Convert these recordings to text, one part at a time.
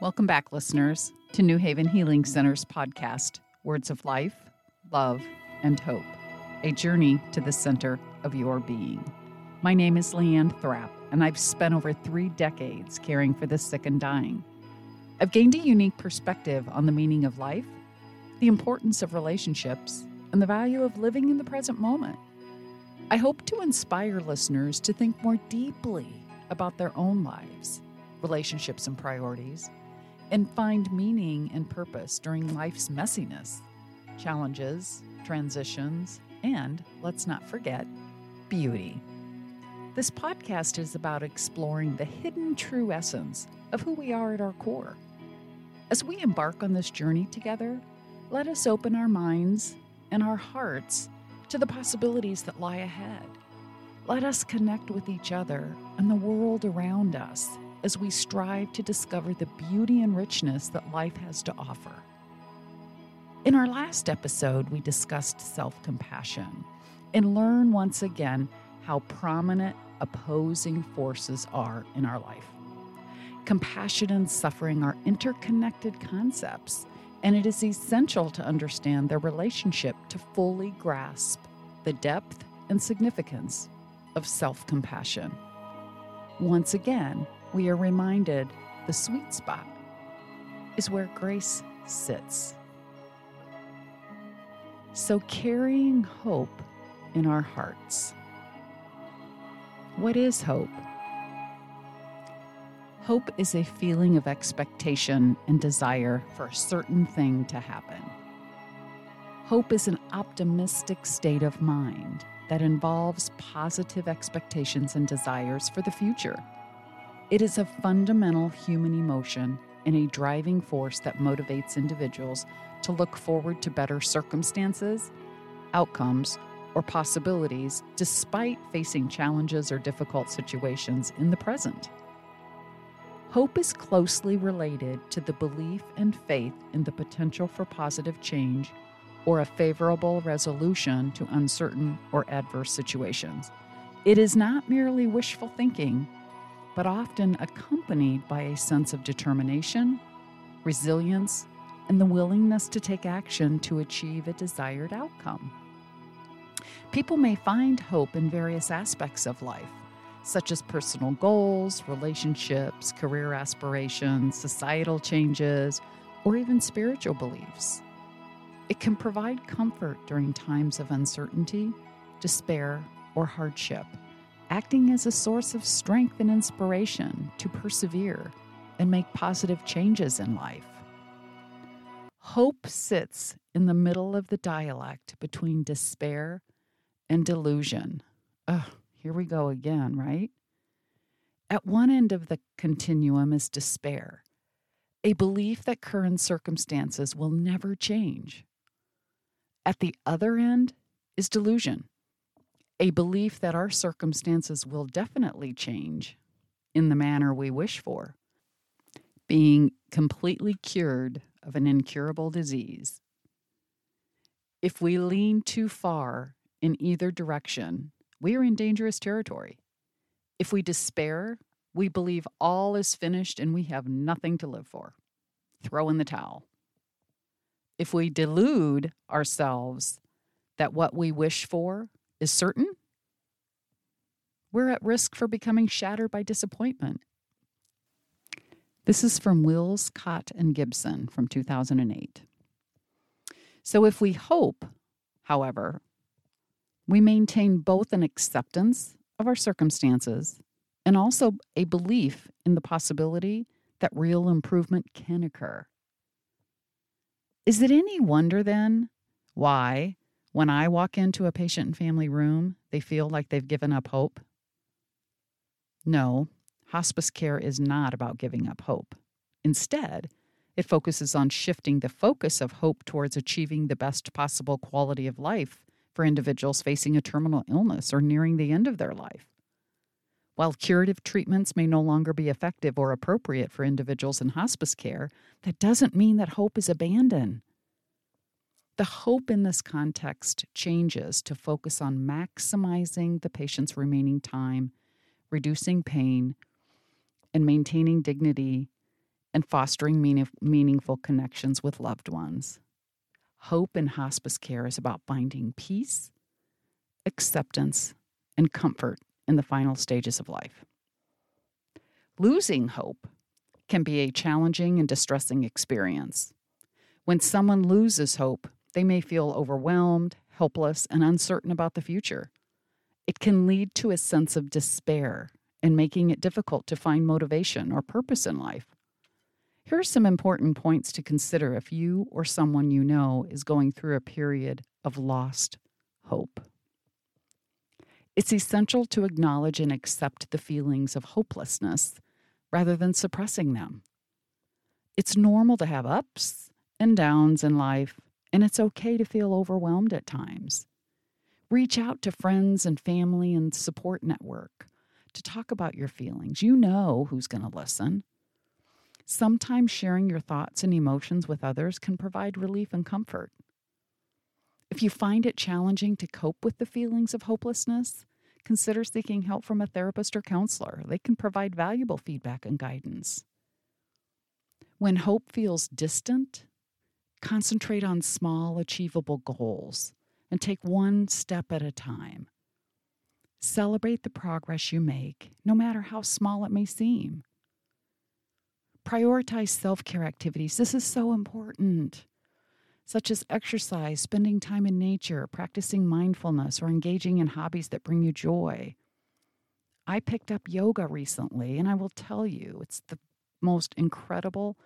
Welcome back, listeners, to New Haven Healing Center's podcast, Words of Life, Love, and Hope, a journey to the center of your being. My name is Leanne Thrapp, and I've spent over 3 decades caring for the sick and dying. I've gained a unique perspective on the meaning of life, the importance of relationships, and the value of living in the present moment. I hope to inspire listeners to think more deeply about their own lives, relationships, and priorities, and find meaning and purpose during life's messiness, challenges, transitions, and, let's not forget, beauty. This podcast is about exploring the hidden true essence of who we are at our core. As we embark on this journey together, let us open our minds and our hearts to the possibilities that lie ahead. Let us connect with each other and the world around us as we strive to discover the beauty and richness that life has to offer. In our last episode, we discussed self-compassion and learn once again how prominent opposing forces are in our life. Compassion and suffering are interconnected concepts, and it is essential to understand their relationship to fully grasp the depth and significance of self-compassion. Once again, we are reminded the sweet spot is where grace sits. So carrying hope in our hearts. What is hope? Hope is a feeling of expectation and desire for a certain thing to happen. Hope is an optimistic state of mind that involves positive expectations and desires for the future. It is a fundamental human emotion and a driving force that motivates individuals to look forward to better circumstances, outcomes, or possibilities despite facing challenges or difficult situations in the present. Hope is closely related to the belief and faith in the potential for positive change or a favorable resolution to uncertain or adverse situations. It is not merely wishful thinking, but often accompanied by a sense of determination, resilience, and the willingness to take action to achieve a desired outcome. People may find hope in various aspects of life, such as personal goals, relationships, career aspirations, societal changes, or even spiritual beliefs. It can provide comfort during times of uncertainty, despair, or hardship, acting as a source of strength and inspiration to persevere and make positive changes in life. Hope sits in the middle of the dialect between despair and delusion. Here we go again, right? At one end of the continuum is despair, a belief that current circumstances will never change. At the other end is delusion, a belief that our circumstances will definitely change in the manner we wish for, being completely cured of an incurable disease. If we lean too far in either direction, we are in dangerous territory. If we despair, we believe all is finished and we have nothing to live for. Throw in the towel. If we delude ourselves that what we wish for is certain, we're at risk for becoming shattered by disappointment. This is from Wills, Cott, and Gibson from 2008. So if we hope, however, we maintain both an acceptance of our circumstances and also a belief in the possibility that real improvement can occur. Is it any wonder then why, when I walk into a patient and family room, they feel like they've given up hope? No. Hospice care is not about giving up hope. Instead, it focuses on shifting the focus of hope towards achieving the best possible quality of life for individuals facing a terminal illness or nearing the end of their life. While curative treatments may no longer be effective or appropriate for individuals in hospice care, that doesn't mean that hope is abandoned. The hope in this context changes to focus on maximizing the patient's remaining time, reducing pain, and maintaining dignity and fostering meaningful connections with loved ones. Hope in hospice care is about finding peace, acceptance, and comfort in the final stages of life. Losing hope can be a challenging and distressing experience. When someone loses hope, they may feel overwhelmed, helpless, and uncertain about the future. It can lead to a sense of despair and making it difficult to find motivation or purpose in life. Here are some important points to consider if you or someone you know is going through a period of lost hope. It's essential to acknowledge and accept the feelings of hopelessness rather than suppressing them. It's normal to have ups and downs in life, and it's okay to feel overwhelmed at times. Reach out to friends and family and support network to talk about your feelings. You know who's going to listen. Sometimes sharing your thoughts and emotions with others can provide relief and comfort. If you find it challenging to cope with the feelings of hopelessness, consider seeking help from a therapist or counselor. They can provide valuable feedback and guidance. When hope feels distant, concentrate on small, achievable goals and take one step at a time. Celebrate the progress you make, no matter how small it may seem. Prioritize self-care activities. This is so important, such as exercise, spending time in nature, practicing mindfulness, or engaging in hobbies that bring you joy. I picked up yoga recently, and I will tell you, it's the most incredible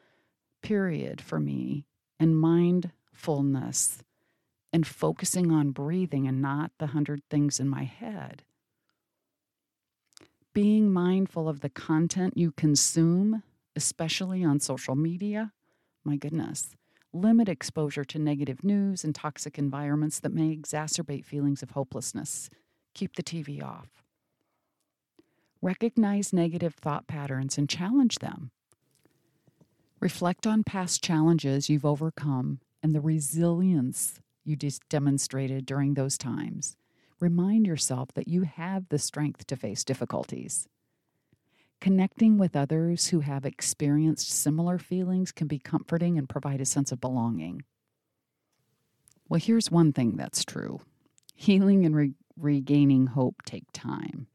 period for me in mindfulness and focusing on breathing and not the 100 things in my head. Being mindful of the content you consume, especially on social media, my goodness, limit exposure to negative news and toxic environments that may exacerbate feelings of hopelessness. Keep the TV off. Recognize negative thought patterns and challenge them. Reflect on past challenges you've overcome and the resilience you demonstrated during those times. Remind yourself that you have the strength to face difficulties. Connecting with others who have experienced similar feelings can be comforting and provide a sense of belonging. Well, here's one thing that's true. Healing and regaining hope take time.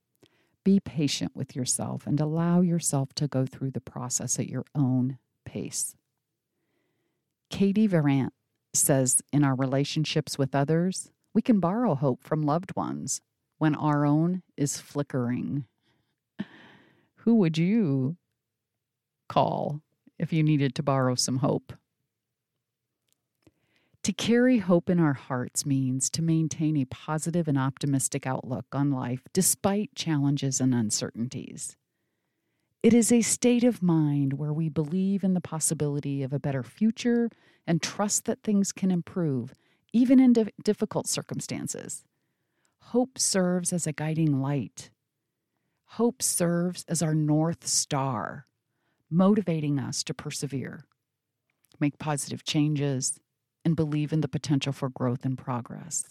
Be patient with yourself and allow yourself to go through the process at your own pace. Katie Varant says, in our relationships with others, we can borrow hope from loved ones when our own is flickering. Who would you call if you needed to borrow some hope? To carry hope in our hearts means to maintain a positive and optimistic outlook on life despite challenges and uncertainties. It is a state of mind where we believe in the possibility of a better future and trust that things can improve, even in difficult circumstances. Hope serves as a guiding light. Hope serves as our North Star, motivating us to persevere, make positive changes, and believe in the potential for growth and progress.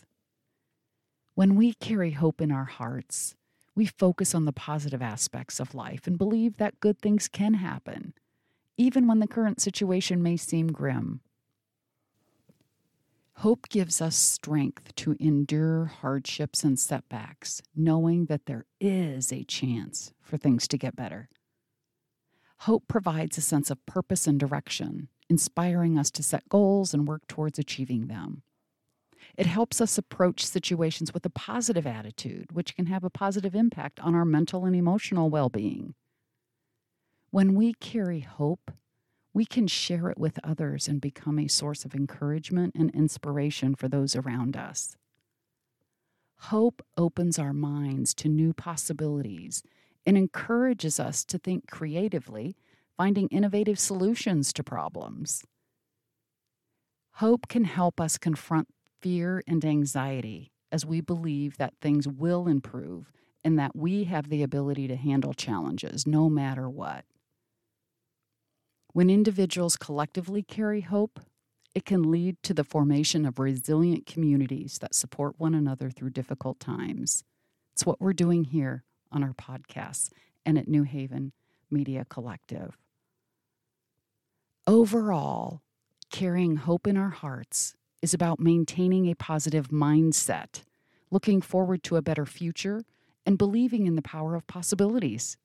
When we carry hope in our hearts, we focus on the positive aspects of life and believe that good things can happen, even when the current situation may seem grim. Hope gives us strength to endure hardships and setbacks, knowing that there is a chance for things to get better. Hope provides a sense of purpose and direction, inspiring us to set goals and work towards achieving them. It helps us approach situations with a positive attitude, which can have a positive impact on our mental and emotional well-being. When we carry hope, we can share it with others and become a source of encouragement and inspiration for those around us. Hope opens our minds to new possibilities and encourages us to think creatively, finding innovative solutions to problems. Hope can help us confront fear and anxiety as we believe that things will improve and that we have the ability to handle challenges no matter what. When individuals collectively carry hope, it can lead to the formation of resilient communities that support one another through difficult times. It's what we're doing here on our podcasts and at New Haven Media Collective. Overall, carrying hope in our hearts is about maintaining a positive mindset, looking forward to a better future, and believing in the power of possibilities.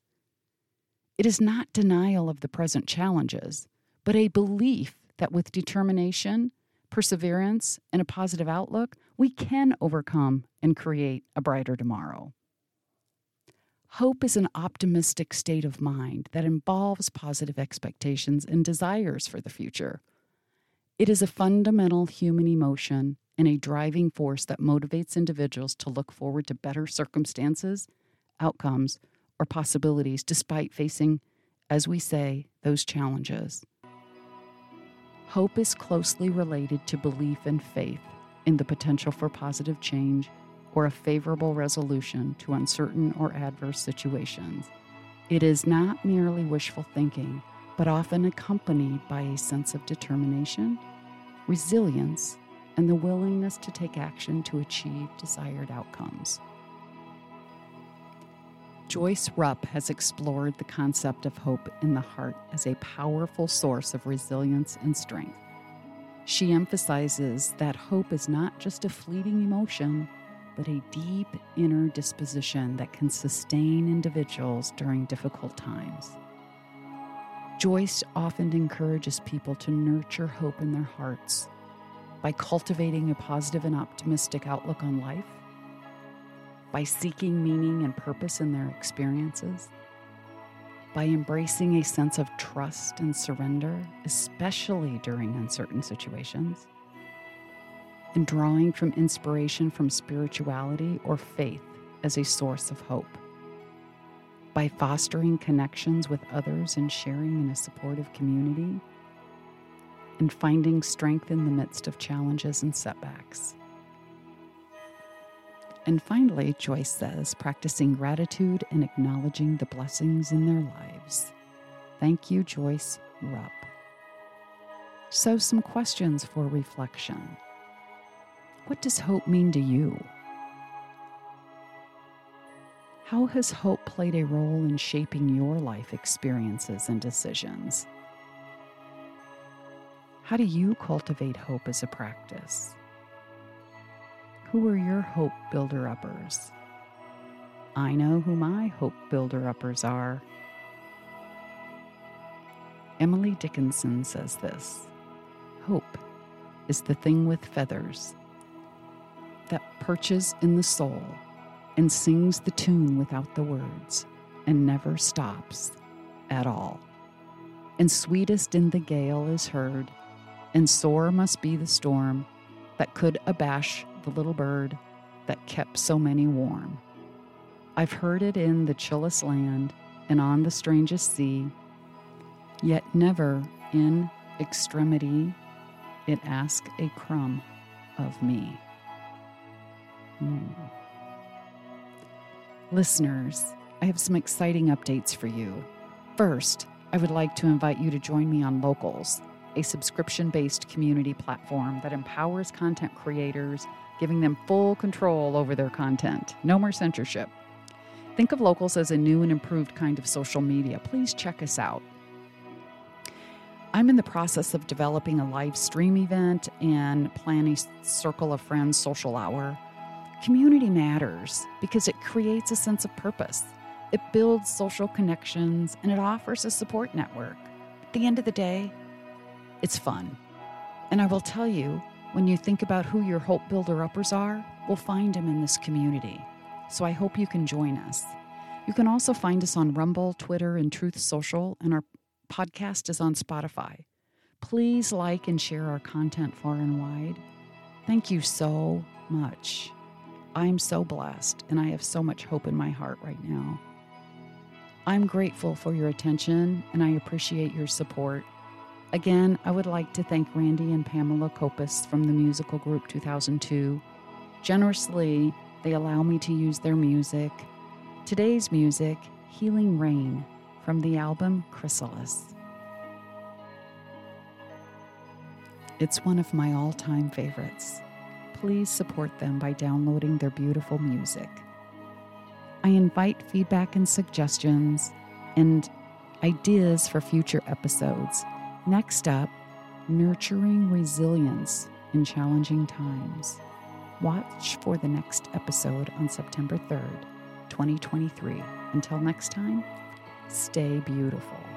It is not denial of the present challenges, but a belief that with determination, perseverance, and a positive outlook, we can overcome and create a brighter tomorrow. Hope is an optimistic state of mind that involves positive expectations and desires for the future. It is a fundamental human emotion and a driving force that motivates individuals to look forward to better circumstances, outcomes, or possibilities despite facing, as we say, those challenges. Hope is closely related to belief and faith in the potential for positive change or a favorable resolution to uncertain or adverse situations. It is not merely wishful thinking, but often accompanied by a sense of determination, resilience, and the willingness to take action to achieve desired outcomes. Joyce Rupp has explored the concept of hope in the heart as a powerful source of resilience and strength. She emphasizes that hope is not just a fleeting emotion, but a deep inner disposition that can sustain individuals during difficult times. Joyce often encourages people to nurture hope in their hearts by cultivating a positive and optimistic outlook on life, by seeking meaning and purpose in their experiences, by embracing a sense of trust and surrender, especially during uncertain situations, and drawing from inspiration from spirituality or faith as a source of hope, by fostering connections with others and sharing in a supportive community, and finding strength in the midst of challenges and setbacks. And finally, Joyce says, practicing gratitude and acknowledging the blessings in their lives. Thank you, Joyce Rupp. So, some questions for reflection. What does hope mean to you? How has hope played a role in shaping your life experiences and decisions? How do you cultivate hope as a practice? Who are your hope builder-uppers? I know who my hope builder-uppers are. Emily Dickinson says this: hope is the thing with feathers that perches in the soul and sings the tune without the words and never stops at all. And sweetest in the gale is heard, and sore must be the storm that could abash the little bird that kept so many warm. I've heard it in the chillest land and on the strangest sea, yet never in extremity it asked a crumb of me. Listeners, I have some exciting updates for you. First, I would like to invite you to join me on Locals, a subscription-based community platform that empowers content creators, giving them full control over their content. No more censorship. Think of Locals as a new and improved kind of social media. Please check us out. I'm in the process of developing a live stream event and plan a Circle of Friends social hour. Community matters because it creates a sense of purpose. It builds social connections, and it offers a support network. At the end of the day, it's fun. And I will tell you, when you think about who your hope builder-uppers are, we'll find them in this community. So I hope you can join us. You can also find us on Rumble, Twitter, and Truth Social, and our podcast is on Spotify. Please like and share our content far and wide. Thank you so much. I'm so blessed, and I have so much hope in my heart right now. I'm grateful for your attention, and I appreciate your support. Again, I would like to thank Randy and Pamela Copus from the Musical Group 2002. Generously, they allow me to use their music. Today's music, Healing Rain, from the album Chrysalis. It's one of my all-time favorites. Please support them by downloading their beautiful music. I invite feedback and suggestions and ideas for future episodes Next up, nurturing resilience in challenging times. Watch for the next episode on September 3rd, 2023. Until next time, stay beautiful.